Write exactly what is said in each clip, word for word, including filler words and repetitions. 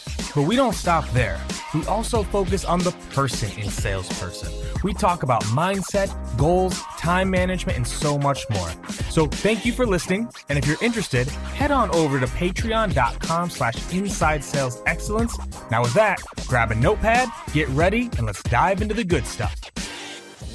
But we don't stop there. We also focus on the person in salesperson. We talk about mindset, goals, time management, and so much more. So thank you for listening. And if you're interested, head on over to patreon.com slash inside sales excellence. Now with that, grab a notepad, get ready, and let's dive into the good stuff.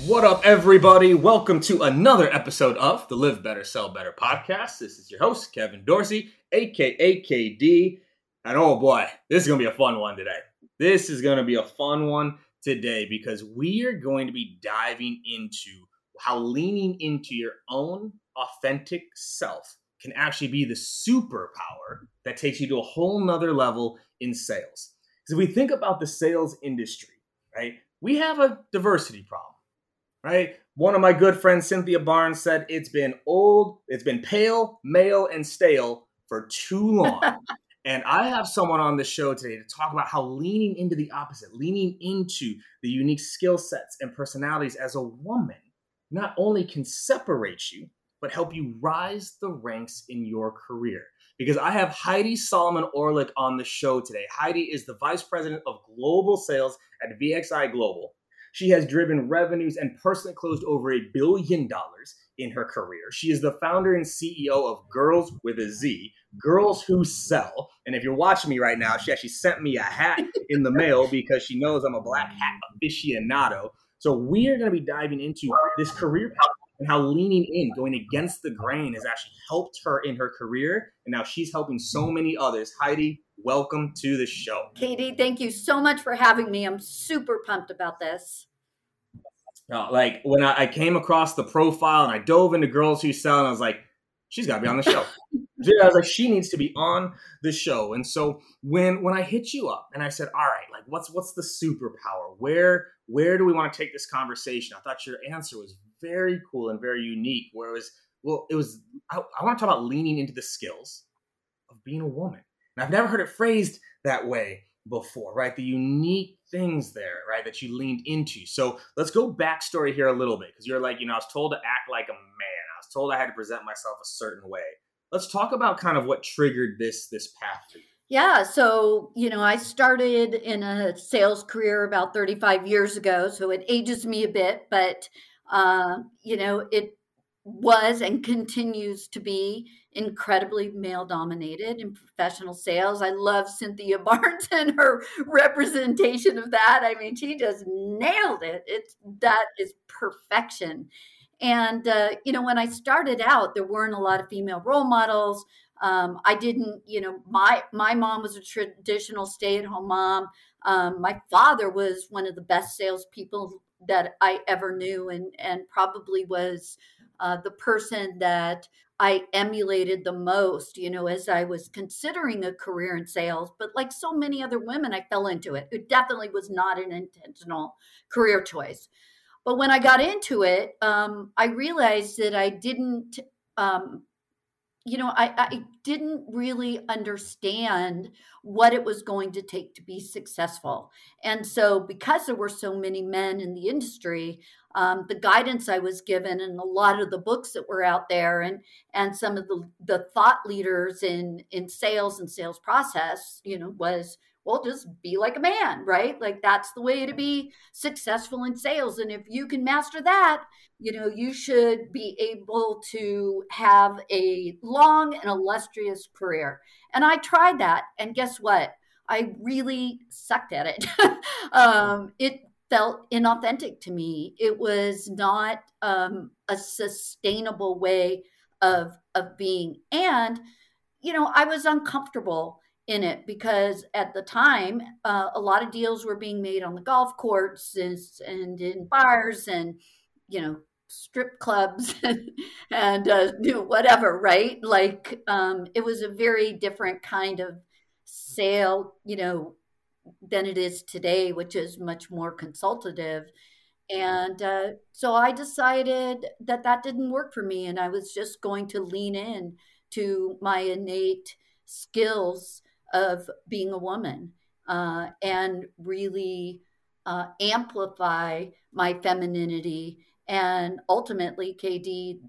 What up, everybody? Welcome to another episode of the Live Better, Sell Better podcast. This is your host, Kevin Dorsey, aka K D. And oh boy, this is going to be a fun one today. This is going to be a fun one today because we are going to be diving into how leaning into your own authentic self can actually be the superpower that takes you to a whole nother level in sales. Because if we think about the sales industry, right, we have a diversity problem, right? One of my good friends, Cynthia Barnes, said it's been old, it's been pale, male, and stale for too long. And I have someone on the show today to talk about how leaning into the opposite, leaning into the unique skill sets and personalities as a woman, not only can separate you, but help you rise the ranks in your career. Because I have Heidi Solomon Orlick on the show today. Heidi is the Vice President of Global Sales at V X I Global. She has driven revenues and personally closed over a billion dollars in her career. She is the founder and C E O of Girls with a Z, Girls Who Sell. And if you're watching me right now, she actually sent me a hat in the mail because she knows I'm a black hat aficionado. So we are going to be diving into this career path and how leaning in, going against the grain, has actually helped her in her career. And now she's helping so many others. Heidi, welcome to the show. Katie, thank you so much for having me. I'm super pumped about this. No, like when I, I came across the profile and I dove into Girls Who Sell, and I was like, she's got to be on the show. I was like, she needs to be on the show. And so when when I hit you up and I said, all right, like what's what's the superpower? Where where do we want to take this conversation? I thought your answer was very cool and very unique. Where it was, well, it was I, I want to talk about leaning into the skills of being a woman. And I've never heard it phrased that way before, right? The unique things there, right, that you leaned into. So let's go backstory here a little bit, because you're like, you know, I was told to act like a man. I was told I had to present myself a certain way. Let's talk about kind of what triggered this this path for you. Yeah. So, you know, I started in a sales career about thirty-five years ago, so it ages me a bit, but, uh, you know, it was and continues to be incredibly male-dominated in professional sales. I love Cynthia Barnes and her representation of that. I mean, she just nailed it. It's that is perfection. And, uh, you know, when I started out, there weren't a lot of female role models. Um, I didn't, you know, my, my mom was a traditional stay-at-home mom. Um, my father was one of the best salespeople that I ever knew, and, and probably was uh, the person that I emulated the most, you know, as I was considering a career in sales. But like so many other women, I fell into it. It definitely was not an intentional career choice. But when I got into it, um, I realized that I didn't um, you know, I, I didn't really understand what it was going to take to be successful. And so because there were so many men in the industry, um, the guidance I was given and a lot of the books that were out there and and some of the, the thought leaders in, in sales and sales process, you know, was, well, just be like a man, right? Like that's the way to be successful in sales. And if you can master that, you know, you should be able to have a long and illustrious career. And I tried that. And guess what? I really sucked at it. um, it felt inauthentic to me. It was not um, a sustainable way of, of being. And, you know, I was uncomfortable in it because at the time, uh, a lot of deals were being made on the golf courts and, and in bars and, you know, strip clubs and, and uh, you know, whatever, right? Like um, it was a very different kind of sale, you know, than it is today, which is much more consultative. And uh, so I decided that that didn't work for me. And I was just going to lean in to my innate skills of being a woman uh, and really uh, amplify my femininity. And ultimately, K D,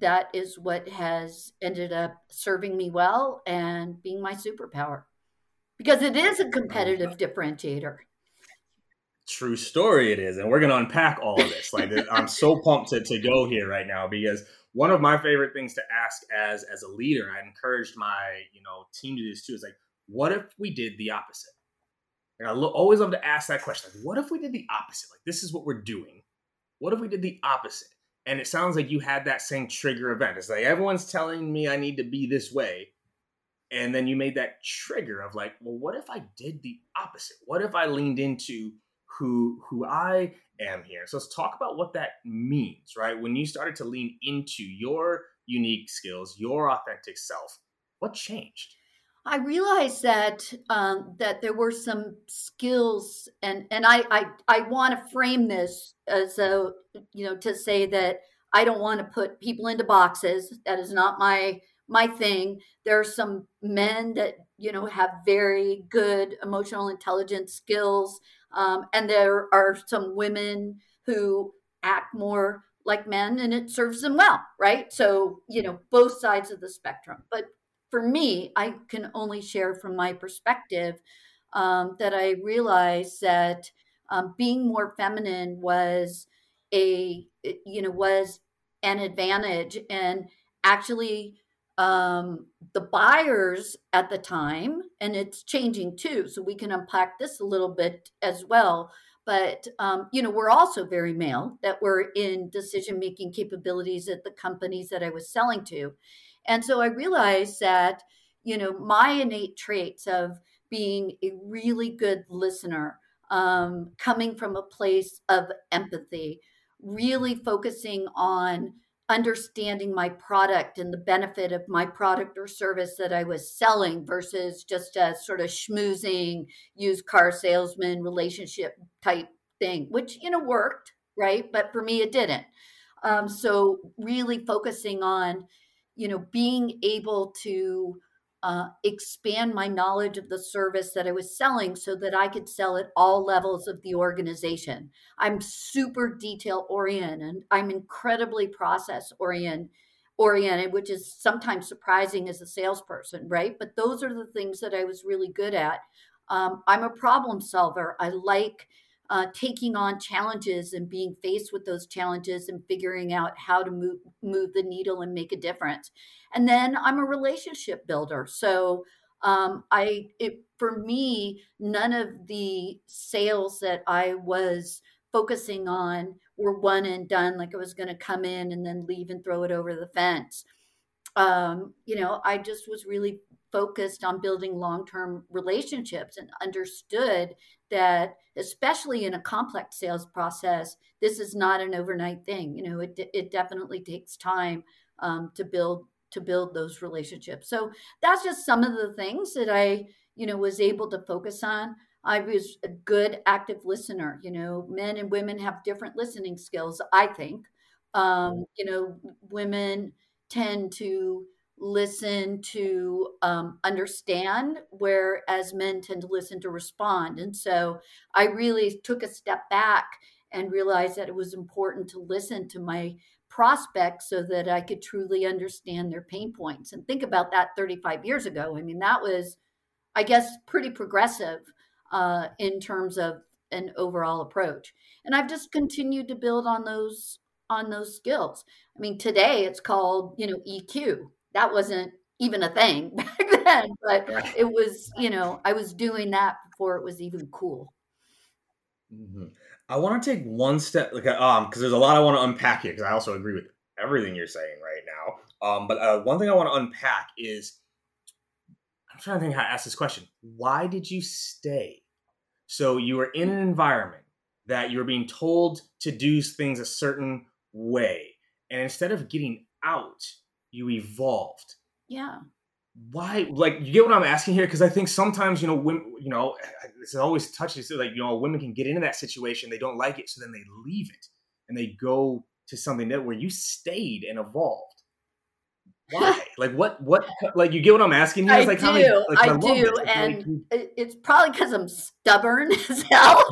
that is what has ended up serving me well and being my superpower, because it is a competitive differentiator. True story it is. And we're going to unpack all of this. Like I'm so pumped to, to go here right now, because one of my favorite things to ask as, as a leader, I encouraged my you know team to do this too, is like, what if we did the opposite? And I lo- always love to ask that question. Like, what if we did the opposite? Like, this is what we're doing. What if we did the opposite? And it sounds like you had that same trigger event. It's like, everyone's telling me I need to be this way. And then you made that trigger of like, well, what if I did the opposite? What if I leaned into who who I am here? So let's talk about what that means, right? When you started to lean into your unique skills, your authentic self, what changed? I realized that um, that there were some skills, and and I I, I want to frame this as a, you know, to say that I don't want to put people into boxes. That is not my my thing. There are some men that, you know, have very good emotional intelligence skills. Um, and there are some women who act more like men, and it serves them well, right? So, you know, both sides of the spectrum. But for me, I can only share from my perspective um, that I realized that um, being more feminine was a, you know, was an advantage. And actually, um, the buyers at the time, and it's changing too, so we can unpack this a little bit as well. But, um, you know, we're also very male, that we're in decision-making capabilities at the companies that I was selling to. And so I realized that, you know, my innate traits of being a really good listener, um, coming from a place of empathy, really focusing on understanding my product and the benefit of my product or service that I was selling versus just a sort of schmoozing used car salesman relationship type thing, which, you know, worked, right? But for me, it didn't. Um, so really focusing on, you know, being able to uh, expand my knowledge of the service that I was selling so that I could sell at all levels of the organization. I'm super detail oriented, and I'm incredibly process orient, oriented, which is sometimes surprising as a salesperson, right? But those are the things that I was really good at. Um, I'm a problem solver. I like uh, taking on challenges and being faced with those challenges and figuring out how to move, move the needle and make a difference. And then I'm a relationship builder. So, um, I, it, for me, none of the sales that I was focusing on were one and done. Like I was going to come in and then leave and throw it over the fence. Um, you know, I just was really focused on building long-term relationships and understood that, especially in a complex sales process, this is not an overnight thing. You know, it it definitely takes time um, to build to build those relationships. So that's just some of the things that I, you know, was able to focus on. I was a good active listener. You know, men and women have different listening skills, I think. Um, you know, women tend to listen to um, understand, whereas men tend to listen to respond. And so I really took a step back and realized that it was important to listen to my prospects so that I could truly understand their pain points. And think about that thirty-five years ago. I mean, that was, I guess, pretty progressive uh, in terms of an overall approach. And I've just continued to build on those on those skills. I mean, today it's called, you know, E Q. That wasn't even a thing back then, but it was, you know, I was doing that before it was even cool. Mm-hmm. I want to take one step, like, um, because there's a lot I want to unpack here, because I also agree with everything you're saying right now. Um, but uh, one thing I want to unpack is, I'm trying to think how to ask this question. Why did you stay? So you were in an environment that you were being told to do things a certain way, and instead of getting out, you evolved. Yeah. Why? Like, you get what I'm asking here? Because I think sometimes, you know, women, you know, this is always touchy. So, like, you know, women can get into that situation. They don't like it. So then they leave it and they go to something that where you stayed and evolved. Why? Like, what, what, like, you get what I'm asking? I like, do. Many, like, I, I do. Like, and many... it's probably because I'm stubborn as hell.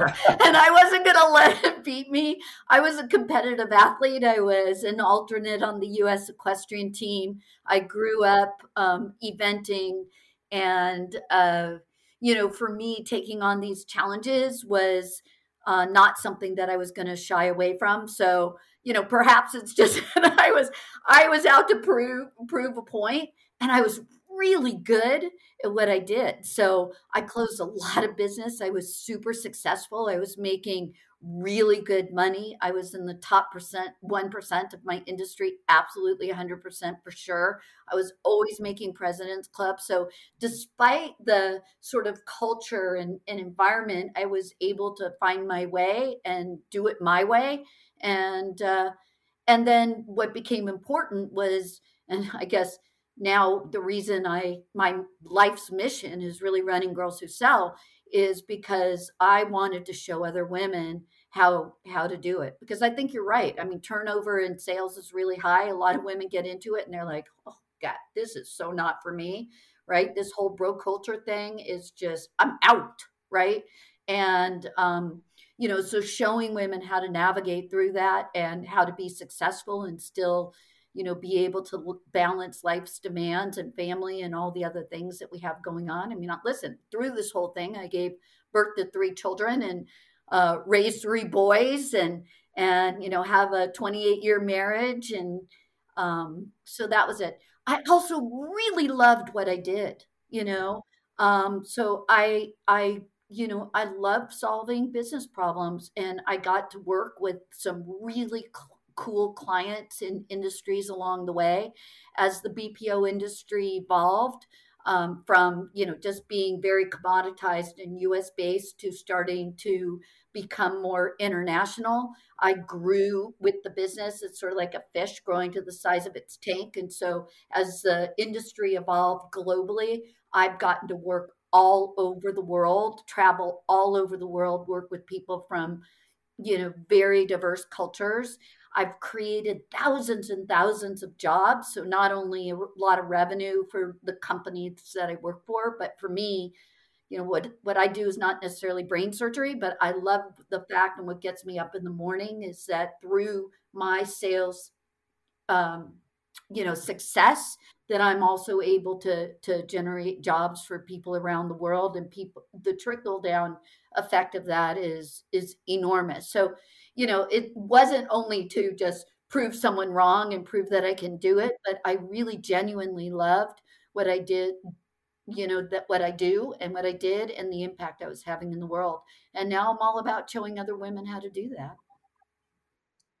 And I wasn't going to let it beat me. I was a competitive athlete. I was an alternate on the U S equestrian team. I grew up um, eventing. And, uh, you know, for me, taking on these challenges was uh, not something that I was going to shy away from. So, you know, perhaps it's just that I was I was out to prove prove a point, and I was really good at what I did. So I closed a lot of business. I was super successful. I was making really good money. I was in the top percent, one percent of my industry, absolutely one hundred percent for sure. I was always making President's Club. So despite the sort of culture and, and environment, I was able to find my way and do it my way. And uh, and then what became important was, and I guess now the reason I my life's mission is really running Girls Who Sell, is because I wanted to show other women how how to do it. Because I think you're right. I mean, turnover in sales is really high. A lot of women get into it and they're like, oh, God, this is so not for me, right? This whole bro culture thing is just, I'm out, right? And, um, you know, so showing women how to navigate through that and how to be successful and still, you know, be able to balance life's demands and family and all the other things that we have going on. I mean, listen, through this whole thing, I gave birth to three children and uh, raised three boys and, and, you know, have a twenty-eight year marriage. And um, so that was it. I also really loved what I did, you know? Um, so I, I, you know, I love solving business problems, and I got to work with some really cl- cool clients in industries along the way as the B P O industry evolved um, from, you know, just being very commoditized and U S based to starting to become more international. I grew with the business. It's sort of like a fish growing to the size of its tank. And so as the industry evolved globally, I've gotten to work all over the world, travel all over the world, work with people from, you know, very diverse cultures. I've created thousands and thousands of jobs. So not only a lot of revenue for the companies that I work for, but for me, you know, what, what I do is not necessarily brain surgery, but I love the fact, and what gets me up in the morning is that through my sales, um, you know, success, that I'm also able to, to generate jobs for people around the world, and people, the trickle down effect of that is, is enormous. So, you know, it wasn't only to just prove someone wrong and prove that I can do it, but I really genuinely loved what I did, you know, that what I do and what I did and the impact I was having in the world. And now I'm all about showing other women how to do that.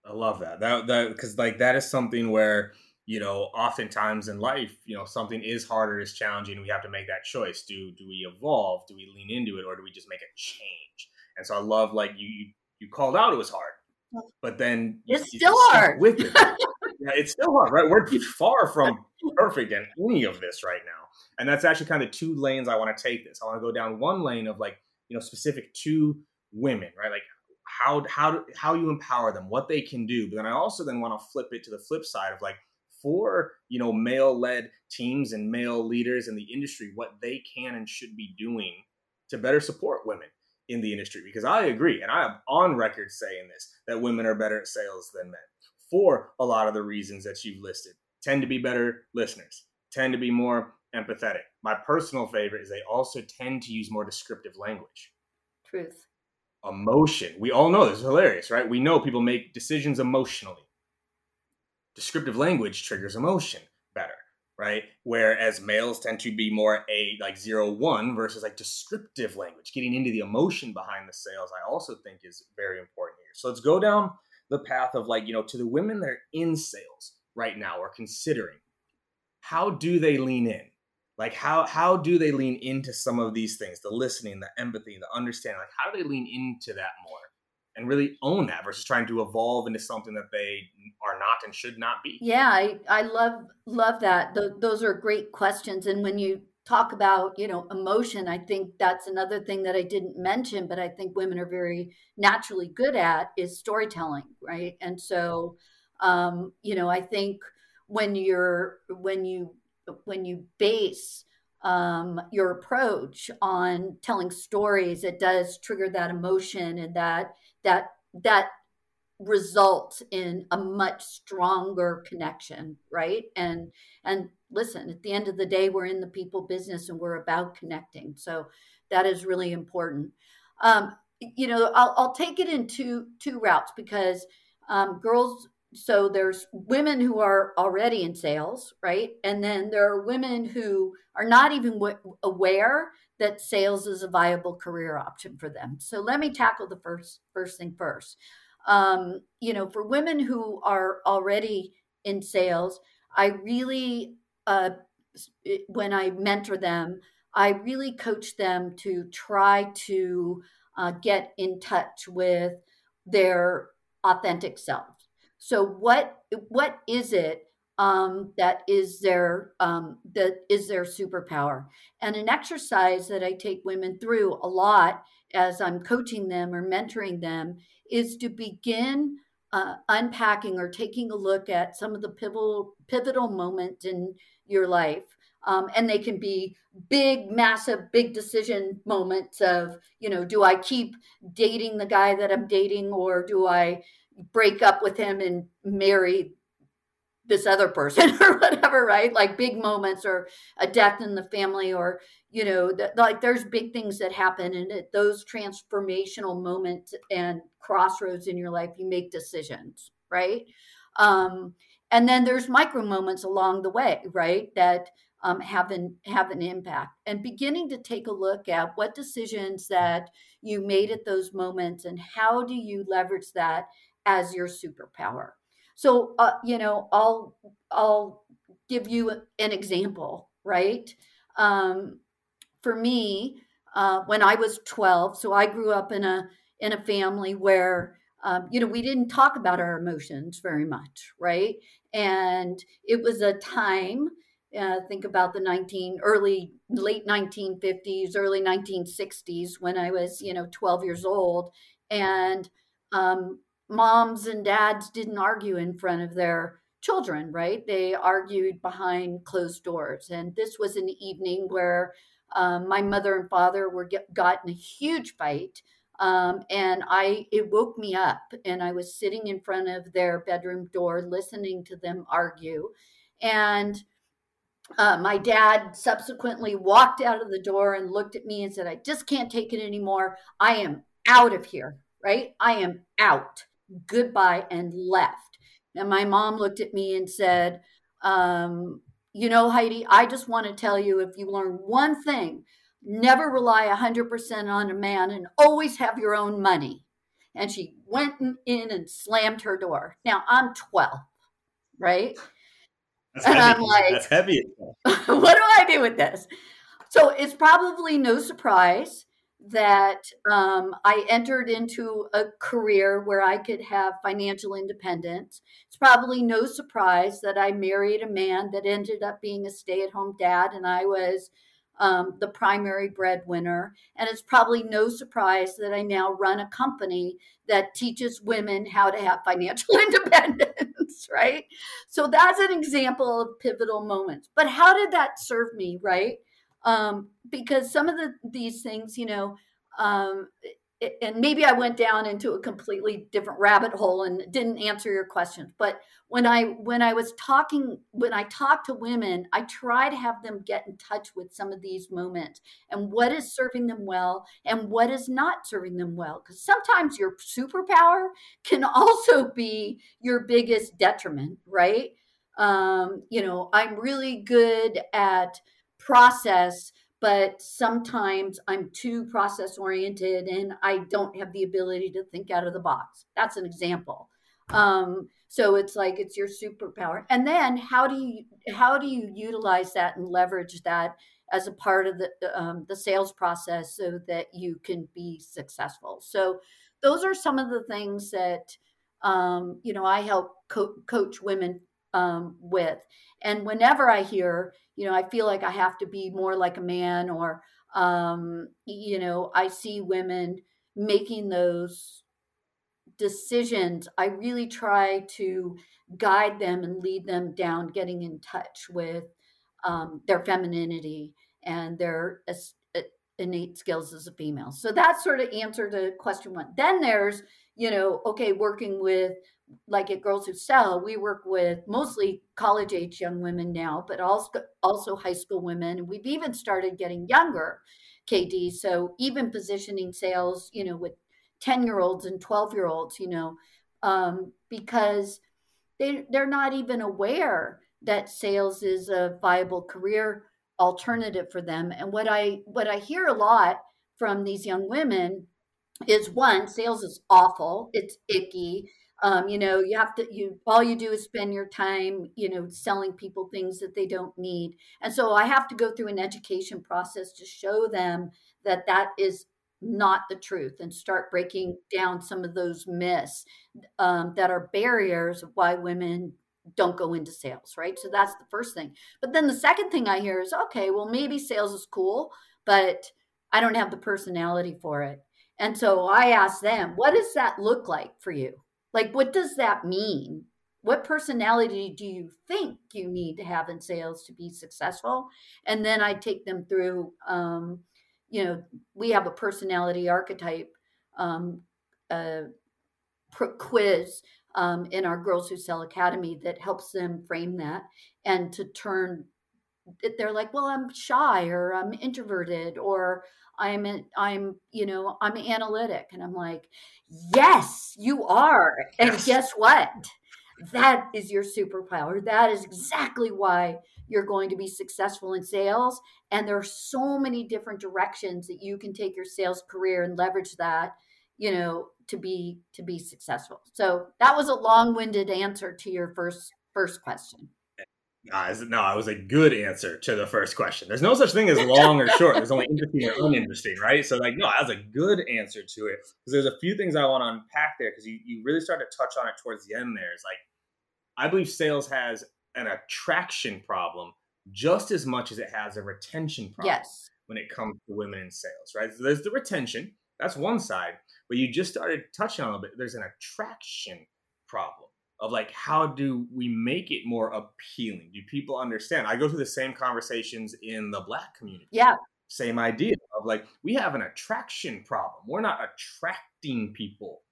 I love that. That, that, because like, that is something where, you know, oftentimes in life, you know, something is harder, is challenging. We have to make that choice. Do do we evolve? Do we lean into it, or do we just make a change? And so I love, like, you you, you called out it was hard, but then it's you, still you hard. With it. Yeah, it's still hard, right? We're far from perfect in any of this right now, and that's actually kind of two lanes I want to take this. I want to go down one lane of, like, you know, specific to women, right? Like, how how how you empower them, what they can do. But then I also then want to flip it to the flip side of, like, for, you know, male-led teams and male leaders in the industry, what they can and should be doing to better support women in the industry. Because I agree, and I am on record saying this, that women are better at sales than men for a lot of the reasons that you've listed. Tend to be better listeners, tend to be more empathetic. My personal favorite is they also tend to use more descriptive language. Truth. Emotion. We all know this is hilarious, right? We know people make decisions emotionally. Descriptive language triggers emotion better, right? Whereas males tend to be more a like zero one versus like descriptive language. Getting into the emotion behind the sales, I also think is very important here. So let's go down the path of like, you know, to the women that are in sales right now or considering, how do they lean in? Like how how do they lean into some of these things? The listening, the empathy, the understanding. Like how do they lean into that more and really own that versus trying to evolve into something that they are not and should not be? Yeah, I, I love love that. The, those are great questions. And when you talk about, you know, emotion, I think that's another thing that I didn't mention, but I think women are very naturally good at is storytelling, right? And so, um, you know, I think when you're when you when you base um, your approach on telling stories, it does trigger that emotion, and that that that results in a much stronger connection, right? And and listen, at the end of the day, we're in the people business, and we're about connecting. So that is really important. Um, you know, I'll, I'll take it in two two routes because um, girls. So there's women who are already in sales, right? And then there are women who are not even w- aware that sales is a viable career option for them. So let me tackle the first first thing first. Um, you know, for women who are already in sales, I really, uh, when I mentor them, I really coach them to try to uh, get in touch with their authentic self. So what what is it um, that is their um, that is their superpower? And an exercise that I take women through a lot as I'm coaching them or mentoring them is to begin uh, unpacking or taking a look at some of the pivotal pivotal moments in your life, um, and they can be big, massive, big decision moments of, you know, do I keep dating the guy that I'm dating, or do I break up with him and marry this other person or whatever, right? Like big moments or a death in the family, or, you know, th- like there's big things that happen. And at those transformational moments and crossroads in your life, you make decisions, right? Um, and then there's micro moments along the way, right? That um, have an, have an impact, and beginning to take a look at what decisions that you made at those moments and how do you leverage that as your superpower. So, uh, you know, I'll I'll give you an example, right? Um, for me, uh, when I was twelve, so I grew up in a in a family where, um, you know, we didn't talk about our emotions very much, right? And it was a time. Uh, think about the nineteen early late nineteen fifties, early nineteen sixties when I was, you know, twelve years old, and um, moms and dads didn't argue in front of their children, right? They argued behind closed doors. And this was an evening where um, my mother and father were get, got in a huge fight. Um, and I it woke me up, and I was sitting in front of their bedroom door listening to them argue. And uh, my dad subsequently walked out of the door and looked at me and said, "I just can't take it anymore. I am out of here, right? I am out. Goodbye," and left. And my mom looked at me and said, um, you know, "Heidi, I just want to tell you, if you learn one thing, never rely one hundred percent on a man and always have your own money." And she went in and slammed her door. Now, I'm twelve, right? That's and heavy. I'm like, That's heavy. What do I do with this? So it's probably no surprise that um, I entered into a career where I could have financial independence. It's probably no surprise that I married a man that ended up being a stay-at-home dad, and I was um, the primary breadwinner. And it's probably no surprise that I now run a company that teaches women how to have financial independence, right? So that's an example of pivotal moments. But how did that serve me, right? Um, because some of the, these things, you know, um, it, and maybe I went down into a completely different rabbit hole and didn't answer your questions. But when I, when I was talking, when I talk to women, I try to have them get in touch with some of these moments and what is serving them well and what is not serving them well. Because sometimes your superpower can also be your biggest detriment, right? Um, you know, I'm really good at process, but sometimes I'm too process oriented and I don't have the ability to think out of the box. That's an example. Um, so it's like, it's your superpower. And then how do you, how do you utilize that and leverage that as a part of the, um, the sales process so that you can be successful? So those are some of the things that, um, you know, I help co- coach women um, with. And whenever I hear, you know, I feel like I have to be more like a man, or, um, you know, I see women making those decisions, I really try to guide them and lead them down, getting in touch with um, their femininity and their innate skills as a female. So that sort of answered the question one. Then there's, you know, okay, working with, like at Girls Who Sell, we work with mostly college age young women now, but also also high school women. And we've even started getting younger, K D. So even positioning sales, you know, with ten year olds and twelve year olds, you know, um, because they, they're not even aware that sales is a viable career alternative for them. And what I, what I hear a lot from these young women is, one, sales is awful. It's icky. Um, you know, you have to, you, all you do is spend your time, you know, selling people things that they don't need. And so I have to go through an education process to show them that that is not the truth and start breaking down some of those myths um, that are barriers of why women don't go into sales, right? So that's the first thing. But then the second thing I hear is, okay, well, maybe sales is cool, but I don't have the personality for it. And so I ask them, what does that look like for you? Like, what does that mean? What personality do you think you need to have in sales to be successful? And then I take them through, um, you know, we have a personality archetype um, uh, quiz um, in our Girls Who Sell Academy that helps them frame that and to turn. They're like, well, I'm shy, or I'm introverted, or I'm, an, I'm, you know, I'm analytic. And I'm like, yes, you are. And yes. Guess what? That is your superpower. That is exactly why you're going to be successful in sales. And there are so many different directions that you can take your sales career and leverage that, you know, to be, to be successful. So that was a long-winded answer to your first, first question. Guys, no, it was a good answer to the first question. There's no such thing as long or short. There's only interesting or uninteresting, right? So like, no, that was a good answer to it. Because there's a few things I want to unpack there, because you, you really started to touch on it towards the end there. It's like, I believe sales has an attraction problem just as much as it has a retention problem. Yes. When it comes to women in sales, right? So there's the retention. That's one side. But you just started touching on a bit. There's an attraction problem. Of like, how do we make it more appealing? Do people understand? I go through the same conversations in the Black community. Yeah. Same idea of like, we have an attraction problem. We're not attracting people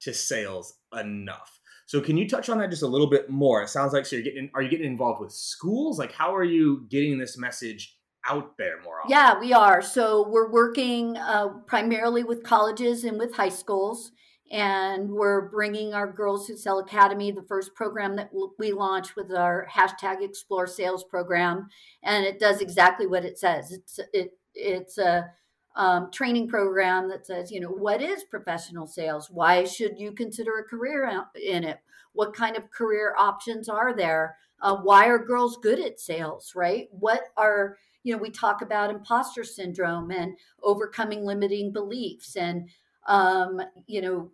to sales enough. So can you touch on that just a little bit more? It sounds like, so you're getting, are you getting involved with schools? Like, how are you getting this message out there more often? Yeah, we are. So we're working uh, primarily with colleges and with high schools. And we're bringing our Girls Who Sell Academy, the first program that we launched with our hashtag Explore Sales program. And it does exactly what it says. It's it it's a um, training program that says, you know, what is professional sales? Why should you consider a career in it? What kind of career options are there? Uh, why are girls good at sales, right? What are, you know, we talk about imposter syndrome and overcoming limiting beliefs and, um, you know,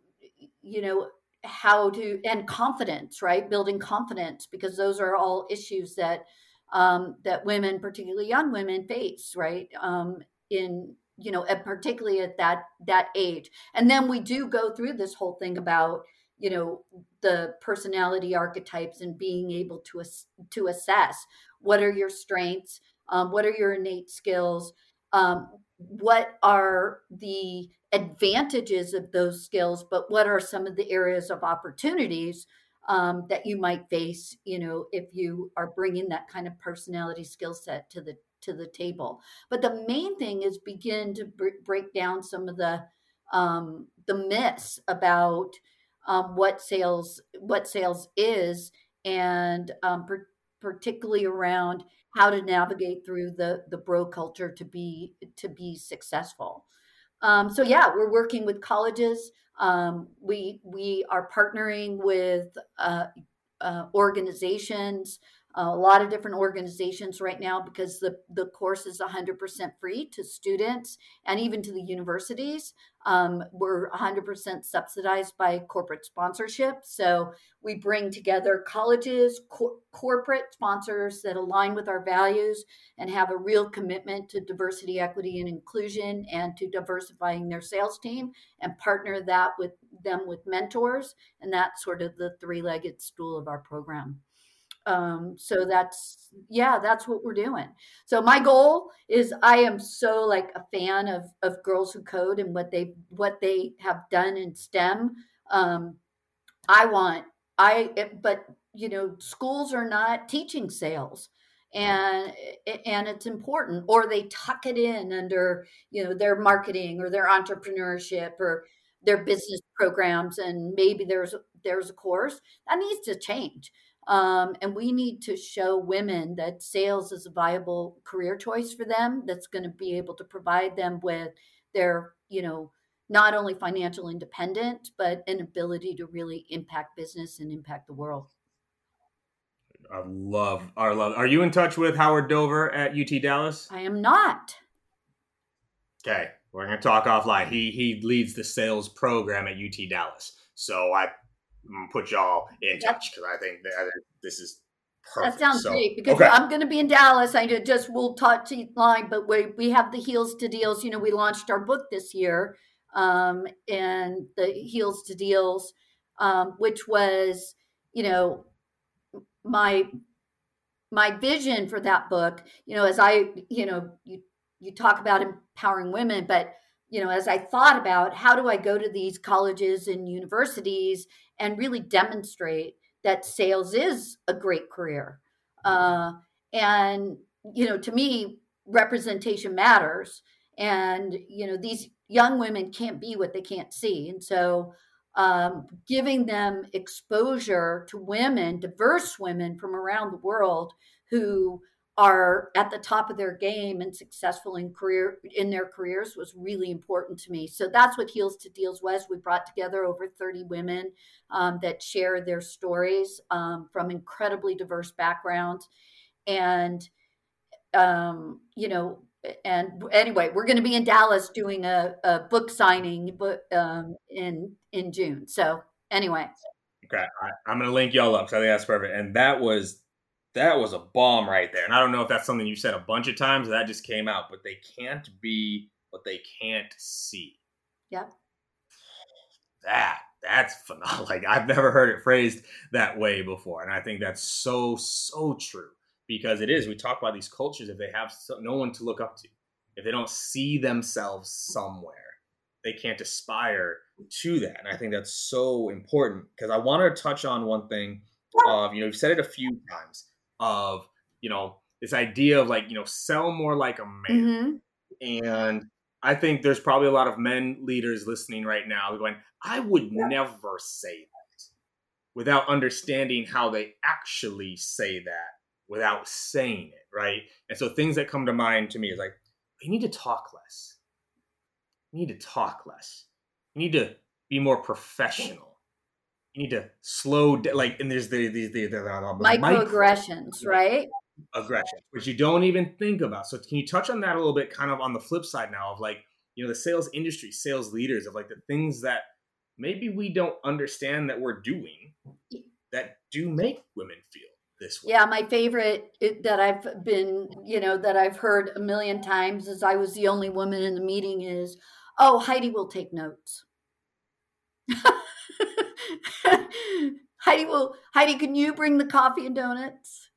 you know, how to, and confidence, right? Building confidence, because those are all issues that um, that women, particularly young women, face, right? Um, in, you know, and particularly at that, that age. And then we do go through this whole thing about, you know, the personality archetypes and being able to, ass- to assess what are your strengths, um, what are your innate skills, um, what are the advantages of those skills, but what are some of the areas of opportunities um, that you might face, you know, if you are bringing that kind of personality skill set to the to the table. But the main thing is begin to br- break down some of the um, the myths about um, what sales what sales is, and um, per- particularly around how to navigate through the the bro culture to be to be successful. Um, so yeah, we're working with colleges. Um, we we are partnering with uh, uh, organizations, uh, a lot of different organizations right now, because the, the course is one hundred percent free to students and even to the universities. Um, we're one hundred percent subsidized by corporate sponsorship. So we bring together colleges, cor- corporate sponsors that align with our values and have a real commitment to diversity, equity, and inclusion, and to diversifying their sales team, and partner that with them with mentors. And that's sort of the three-legged stool of our program. Um, so that's, yeah, that's what we're doing. So my goal is, I am so like a fan of, of Girls Who Code and what they, what they have done in STEM. Um, I want, I, it, but you know, schools are not teaching sales, and, and it's important, or they tuck it in under, you know, their marketing or their entrepreneurship or their business programs. And maybe there's, there's a course that needs to change. Um, and we need to show women that sales is a viable career choice for them, that's going to be able to provide them with their, you know, not only financial independence, but an ability to really impact business and impact the world. I love, I love. Are you in touch with Howard Dover at U T Dallas? I am not. Okay, we're going to talk offline. He he leads the sales program at U T Dallas, so I. put y'all in touch, because I think that this is perfect. That sounds so, great, because okay. I'm going to be in Dallas. I just will talk to you line, but we we have the Heels to Deals. You know, we launched our book this year, um, and the Heels to Deals, um, which was, you know, my my vision for that book. You know, as I, you know, you you talk about empowering women, but you know, as I thought about how do I go to these colleges and universities and really demonstrate that sales is a great career. Uh, and, you know, to me, representation matters. And, you know, these young women can't be what they can't see. And so um, giving them exposure to women, diverse women from around the world who are at the top of their game and successful in career in their careers was really important to me. So that's what Heels to Deals was. We brought together over thirty women um, that share their stories um, from incredibly diverse backgrounds, and um, you know. And anyway, we're going to be in Dallas doing a, a book signing, but um, in in June. So anyway, okay, I, I'm going to link y'all up. So I think that's perfect, and that was. That was a bomb right there. And I don't know if that's something you said a bunch of times, or that just came out, but they can't be what they can't see. Yep. That, that's phenomenal. Like, I've never heard it phrased that way before. And I think that's so, so true, because it is, we talk about these cultures, if they have no one to look up to, if they don't see themselves somewhere, they can't aspire to that. And I think that's so important, because I want to touch on one thing of, you know, you've said it a few times, of, you know, this idea of like, you know, sell more like a man. Mm-hmm. And I think there's probably a lot of men leaders listening right now going, I would yeah. never say that, without understanding how they actually say that without saying it, right? And so things that come to mind to me is like, you need to talk less. You need to talk less. You need to be more professional. You need to slow down, like, and there's the, the, the, the, the, the microaggressions, micro- right? Aggression, which you don't even think about. So can you touch on that a little bit, kind of on the flip side now of like, you know, the sales industry, sales leaders, of like the things that maybe we don't understand that we're doing that do make women feel this way. Yeah, my favorite it, that I've been, you know, that I've heard a million times is I was the only woman in the meeting is, oh, Heidi will take notes. Heidi will, Heidi, can you bring the coffee and donuts?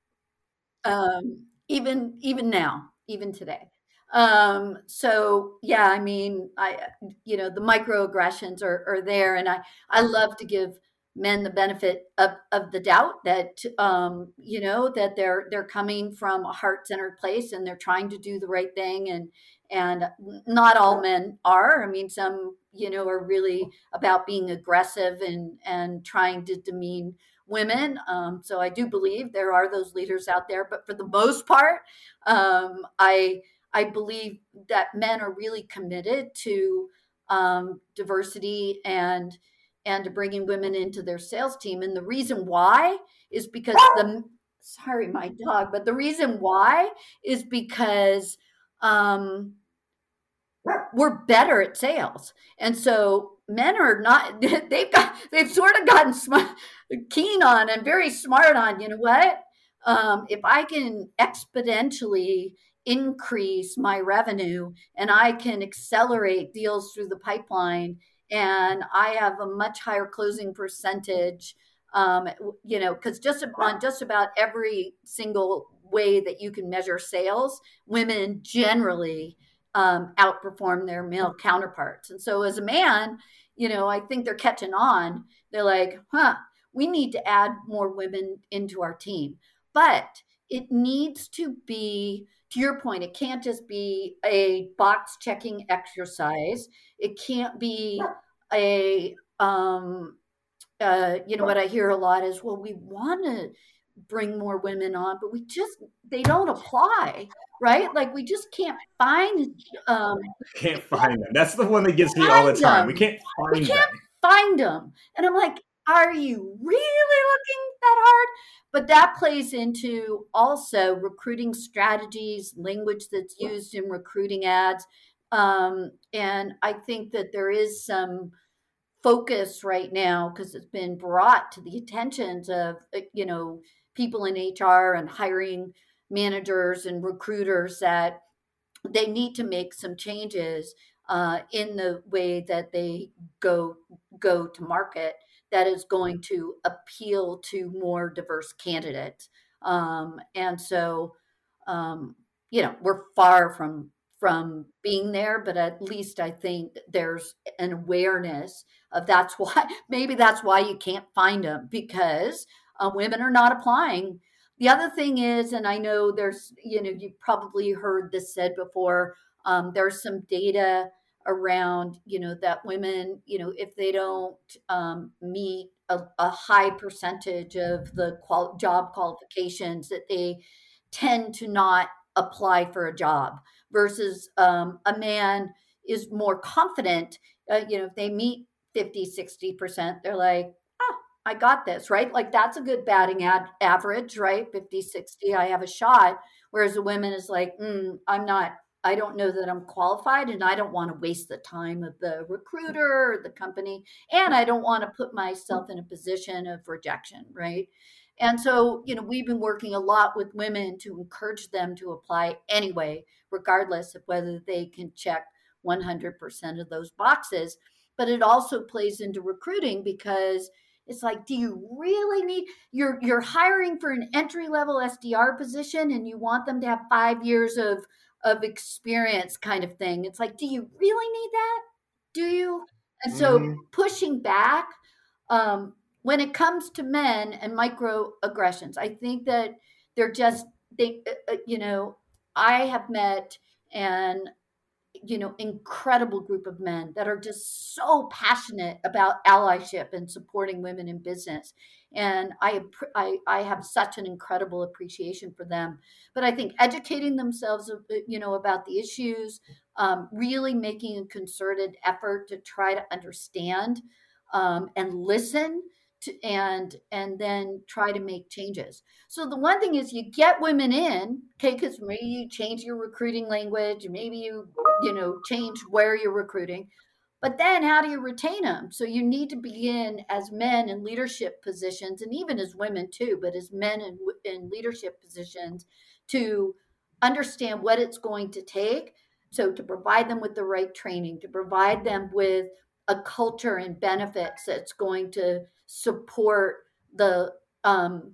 Um, even, even now, even today. Um, so yeah, I mean, I, you know, the microaggressions are, are there, and I, I love to give men the benefit of, of the doubt that, um, you know, that they're, they're coming from a heart-centered place and they're trying to do the right thing. And, and not all men are, I mean, some, you know, are really about being aggressive and, and trying to demean women. Um, so I do believe there are those leaders out there, but for the most part, um, I, I believe that men are really committed to um, diversity and and to bringing women into their sales team. And the reason why is because the sorry, my dog, but the reason why is because um, we're better at sales. And so men are not they've got they've sort of gotten smart, keen on and very smart on, you know what? Um, if I can exponentially increase my revenue and I can accelerate deals through the pipeline and I have a much higher closing percentage, um, you know, because just on just about every single way that you can measure sales, women generally um, outperform their male counterparts. And so as a man, you know, I think they're catching on. They're like, huh, we need to add more women into our team. But it needs to be, to your point, it can't just be a box checking exercise. It can't be a, um, uh, you know, what I hear a lot is, well, we want to bring more women on, but we just, they don't apply, right? Like we just can't find. Um, can't find them. That's the one that gets me all the time. Them. We can't find them. We can't them. find them. And I'm like, are you really looking that hard? But that plays into also recruiting strategies, language that's used in recruiting ads. Um, and I think that there is some focus right now because it's been brought to the attentions of, you know, people in H R and hiring managers and recruiters that they need to make some changes uh, in the way that they go go to market. That is going to appeal to more diverse candidates. Um, and so, um, you know, we're far from from being there, but at least I think there's an awareness of that's why, maybe that's why you can't find them because uh, women are not applying. The other thing is, and I know there's, you know, you've probably heard this said before, um, there's some data around, you know, that women, you know, if they don't um, meet a, a high percentage of the qual- job qualifications, that they tend to not apply for a job versus um, a man is more confident, uh, you know, if they meet fifty, sixty percent, they're like, oh, I got this, right? Like that's a good batting ad- average, right? fifty, sixty, I have a shot. Whereas a woman is like, mm, I'm not, I don't know that I'm qualified and I don't want to waste the time of the recruiter or the company. And I don't want to put myself in a position of rejection, right? And so, you know, we've been working a lot with women to encourage them to apply anyway, regardless of whether they can check one hundred percent of those boxes. But it also plays into recruiting because it's like, do you really need, you're, you're hiring for an entry-level S D R position and you want them to have five years of of experience kind of thing. It's like, do you really need that? Do you? And so mm-hmm. pushing back um, when it comes to men and microaggressions, I think that they're just, they, uh, you know, I have met an, you know, incredible group of men that are just so passionate about allyship and supporting women in business. And I, I, I have such an incredible appreciation for them. But I think educating themselves, you know, about the issues, um, really making a concerted effort to try to understand um, and listen to, and and then try to make changes. So the one thing is you get women in, okay, because maybe you change your recruiting language, maybe you, you know, change where you're recruiting. But then how do you retain them? So you need to begin as men in leadership positions, and even as women too, but as men in, in leadership positions, to understand what it's going to take. So to provide them with the right training, to provide them with a culture and benefits that's going to support the, um,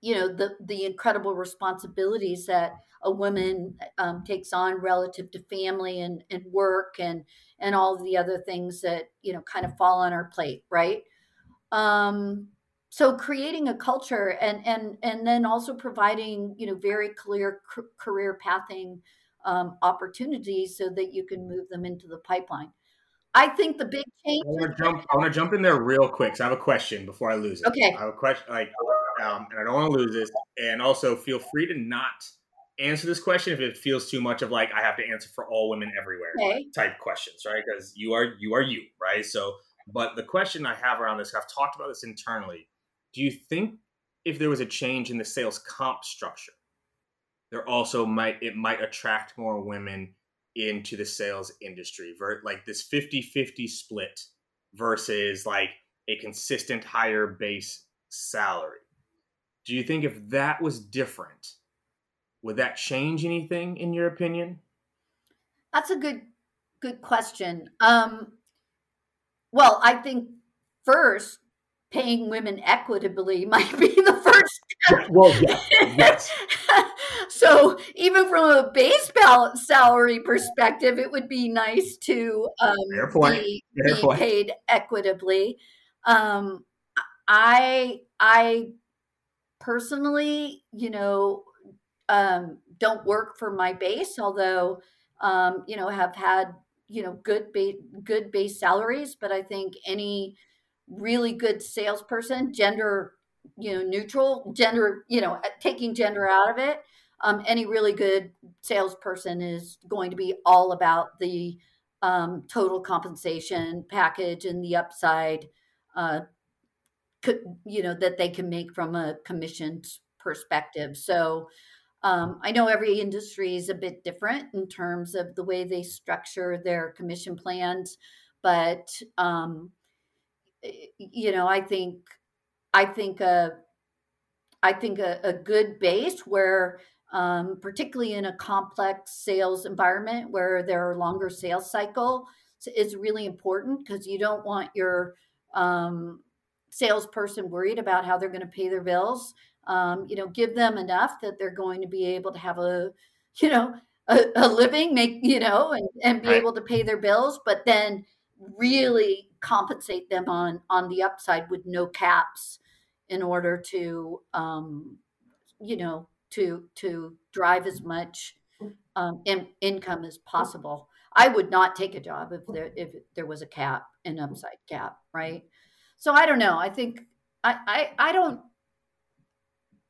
you know, the, the incredible responsibilities that a woman um, takes on relative to family and, and work and, and all the other things that, you know, kind of fall on our plate. Right. Um, so creating a culture and, and, and then also providing, you know, very clear c- career pathing um, opportunities so that you can move them into the pipeline. I think the big change. I want to jump, I want to jump in there real quick. So I have a question before I lose it. Okay. I have a question. Like, um, and I don't want to lose this. And also feel free to not answer this question if it feels too much of like, I have to answer for all women everywhere okay. type questions, right? Because you are, you are you, right? So, but the question I have around this, I've talked about this internally. Do you think if there was a change in the sales comp structure, there also might, it might attract more women into the sales industry, like this fifty-fifty split versus like a consistent higher base salary? Do you think if that was different, would that change anything in your opinion? That's a good, good question. Um, well, I think first paying women equitably might be the first step. Well, yeah, yes. So even from a base salary perspective, it would be nice to um, be, be paid equitably. Um, I I personally, you know, um, don't work for my base, although um, you know, have had you know good ba- good base salaries. But I think any really good salesperson, gender you know neutral, gender you know taking gender out of it. Um, any really good salesperson is going to be all about the um, total compensation package and the upside, uh, could, you know, that they can make from a commission perspective. So um, I know every industry is a bit different in terms of the way they structure their commission plans, but um, you know, I think I think a I think a, a good base where. Um, particularly in a complex sales environment where there are longer sales cycle, is really important because you don't want your um, salesperson worried about how they're going to pay their bills. Um, you know, give them enough that they're going to be able to have a, you know, a, a living, make you know, and, and be right. able to pay their bills, but then really compensate them on on the upside with no caps in order to, um, you know. to to drive as much um, in, income as possible. I would not take a job if there if there was a cap, an upside cap, right? So I don't know. I think I I, I don't.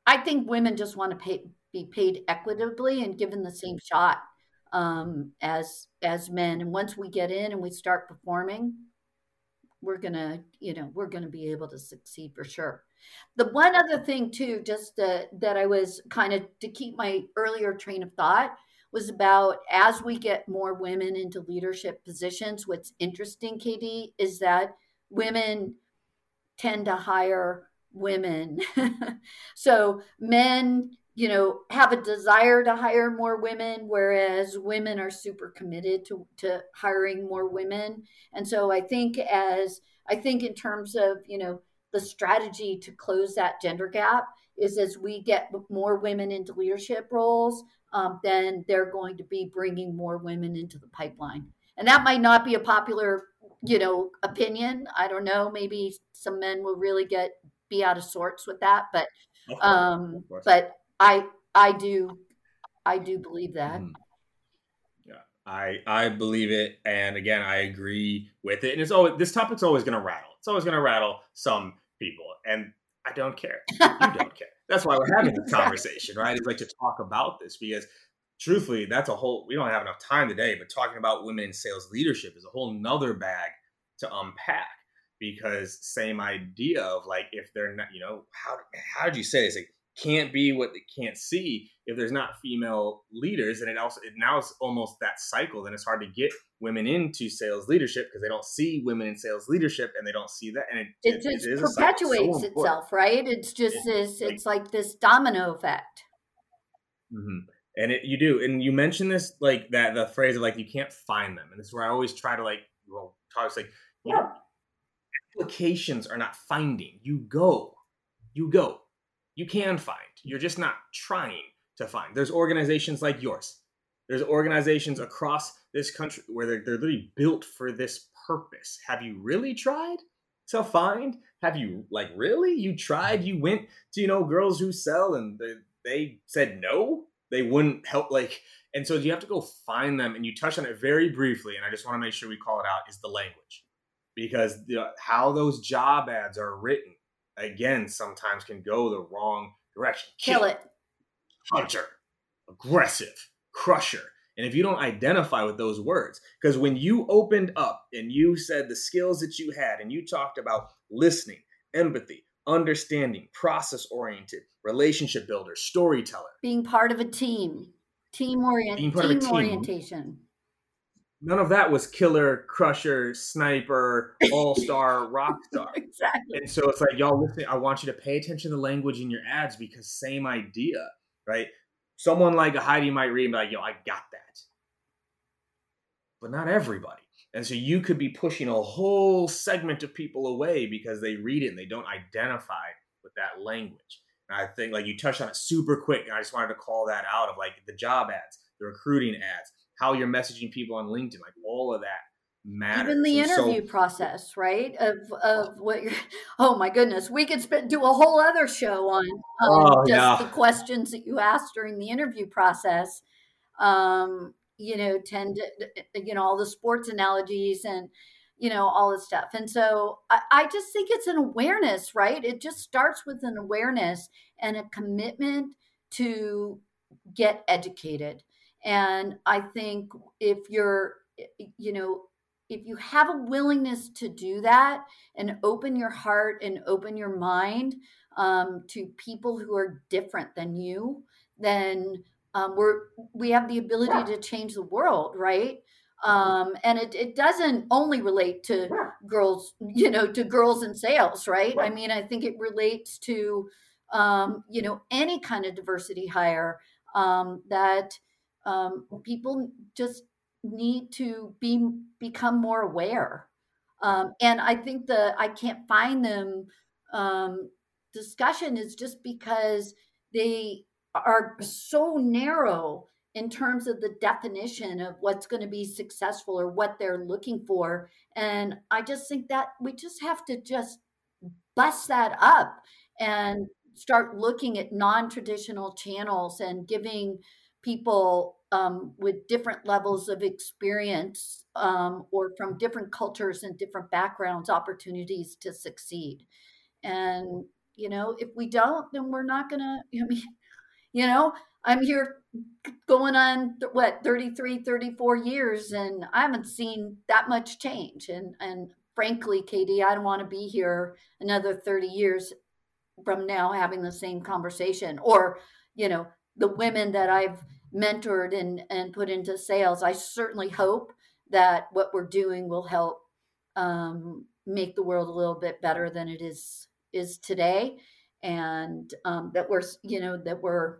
I think women just want to pay, be paid equitably and given the same shot um, as as men. And once we get in and we start performing, we're gonna you know we're gonna be able to succeed for sure. The one other thing too, just to, that I was kind of to keep my earlier train of thought was about as we get more women into leadership positions, what's interesting, Katie, is that women tend to hire women. So men, you know, have a desire to hire more women, whereas women are super committed to, to hiring more women. And so I think as I think in terms of, you know, the strategy to close that gender gap is as we get more women into leadership roles, um, then they're going to be bringing more women into the pipeline. And that might not be a popular, you know, opinion. I don't know. Maybe some men will really get be out of sorts with that, but um, but I I do I do believe that. Mm. Yeah, I I believe it, and again, I agree with it. And it's always this topic's always going to rattle. It's always going to rattle some people, and I don't care. You don't care. That's why we're having this conversation, right? It's like to talk about this because, truthfully, that's a whole. We don't have enough time today, but talking about women in sales leadership is a whole nother bag to unpack. Because same idea of like if they're not, you know, how how did you say this? Like can't be what they can't see if there's not female leaders. And it also, it now is almost that cycle. Then it's hard to get women into sales leadership because they don't see women in sales leadership and they don't see that. And it, it, it just it perpetuates so itself, right? It's just yeah. this, it's like this domino effect. Mm-hmm. And it, you do. And you mentioned this, like that, the phrase of like, you can't find them. And this is where I always try to like, well, talk like, yeah. applications are not finding. You go, you go. You can find. You're just not trying to find. There's organizations like yours. There's organizations across this country where they're, they're literally built for this purpose. Have you really tried to find? Have you like really? You tried. You went to, you know, Girls Who Sell, and they, they said no. They wouldn't help. Like, and so you have to go find them. And you touched on it very briefly, and I just want to make sure we call it out, is the language, because you know, how those job ads are written, again, sometimes can go the wrong direction. Kill, Kill it. Hunter, aggressive, crusher. And if you don't identify with those words, because when you opened up and you said the skills that you had, and you talked about listening, empathy, understanding, process-oriented, relationship builder, storyteller. Being part of a team, team, orient- Being part team of a team. orientation. None of that was killer, crusher, sniper, all-star, rock star. Exactly. And so it's like, y'all listening, I want you to pay attention to the language in your ads, because same idea, right? Someone like a Heidi might read and be like, yo, I got that. But not everybody. And so you could be pushing a whole segment of people away because they read it and they don't identify with that language. And I think like you touched on it super quick, and I just wanted to call that out of like the job ads, the recruiting ads, how you're messaging people on LinkedIn, like all of that matters. Even the interview so- process, right? Of of what you're, oh my goodness, we could spend, do a whole other show on um, oh, just yeah. the questions that you asked during the interview process. Um, you know, tend to, you know, all the sports analogies and, you know, all this stuff. And so I, I just think it's an awareness, right? It just starts with an awareness and a commitment to get educated. And I think if you're, you know, if you have a willingness to do that and open your heart and open your mind um, to people who are different than you, then um, we're, we have the ability yeah. to change the world, right? Um, and it, it doesn't only relate to yeah. girls, you know, to girls in sales, right? right? I mean, I think it relates to, um, you know, any kind of diversity hire um, that, Um, people just need to be become more aware. Um, and I think the I can't find them um, discussion is just because they are so narrow in terms of the definition of what's going to be successful or what they're looking for. And I just think that we just have to just bust that up and start looking at non-traditional channels and giving people um, with different levels of experience um, or from different cultures and different backgrounds, opportunities to succeed. And, you know, if we don't, then we're not going to, you know, I'm here going on, what, thirty-three, thirty-four years, and I haven't seen that much change. And, and frankly, Katie, I don't want to be here another thirty years from now having the same conversation, or, you know, the women that I've mentored and, and put into sales. I certainly hope that what we're doing will help um, make the world a little bit better than it is is today, and um, that we're you know that we're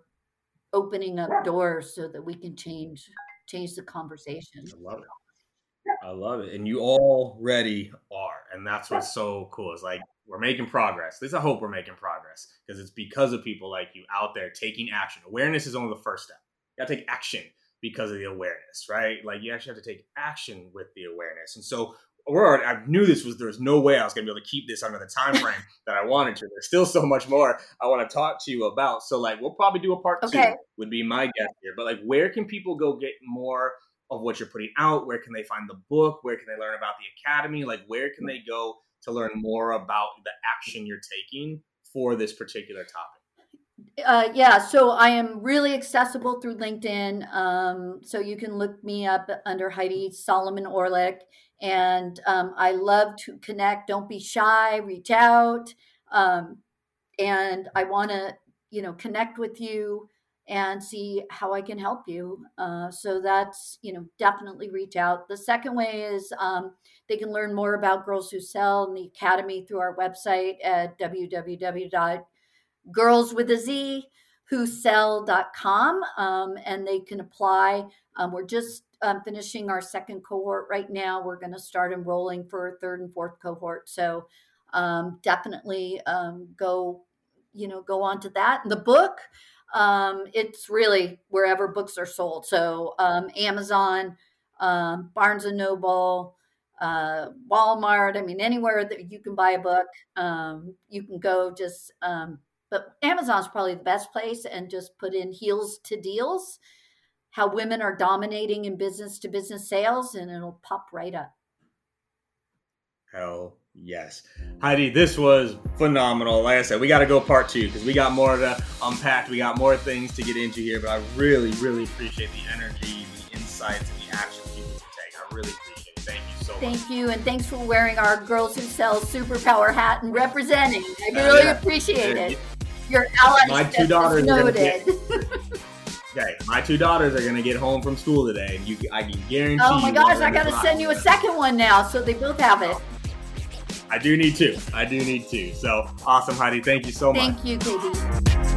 opening up doors so that we can change change the conversation. I love it. I love it, and you already are, and that's what's so cool. It's like, we're making progress. There's a hope we're making progress, because it's because of people like you out there taking action. Awareness is only the first step. You gotta take action because of the awareness, right? Like, you actually have to take action with the awareness. And so we're already, I knew this was, there was no way I was gonna be able to keep this under the time frame that I wanted to. There's still so much more I want to talk to you about. So like, we'll probably do a part okay. two would be my guess here. But like, where can people go get more of what you're putting out? Where can they find the book? Where can they learn about the academy? Like, where can they go to learn more about the action you're taking for this particular topic? Uh, yeah, so I am really accessible through LinkedIn. Um, so you can look me up under Heidi Solomon Orlick. And um, I love to connect. Don't be shy, reach out. Um, and I want to you know, connect with you and see how I can help you. Uh, so that's, you know, definitely reach out. The second way is um, they can learn more about Girls Who Sell and the Academy through our website at w w w dot girls with a z who sell dot com, um, and they can apply. Um, we're just um, finishing our second cohort right now. We're going to start enrolling for a third and fourth cohort. So um, definitely um, go, you know, go on to that. And the book, um, it's really wherever books are sold. So um, Amazon, um, Barnes and Noble, uh, Walmart. I mean, anywhere that you can buy a book, um, you can go just. Um, But Amazon's probably the best place, and just put in Heels to Deals, how women are dominating in business to business sales, and it'll pop right up. Hell yes. Heidi, this was phenomenal. Like I said, we got to go part two because we got more to unpack. We got more things to get into here, but I really, really appreciate the energy, the insights, and the actions people can take. I really appreciate it. Thank you so much. Thank you, and thanks for wearing our Girls Who Sell superpower hat and representing. I really uh, yeah. appreciate yeah. it. Your allies. My two daughters are get, okay, my two daughters are gonna get home from school today, and you, I can guarantee. Oh my gosh, I gotta send you a second one now, so they both have it. I do need two. I do need two. So awesome, Heidi. Thank you so much. Thank you, Katie.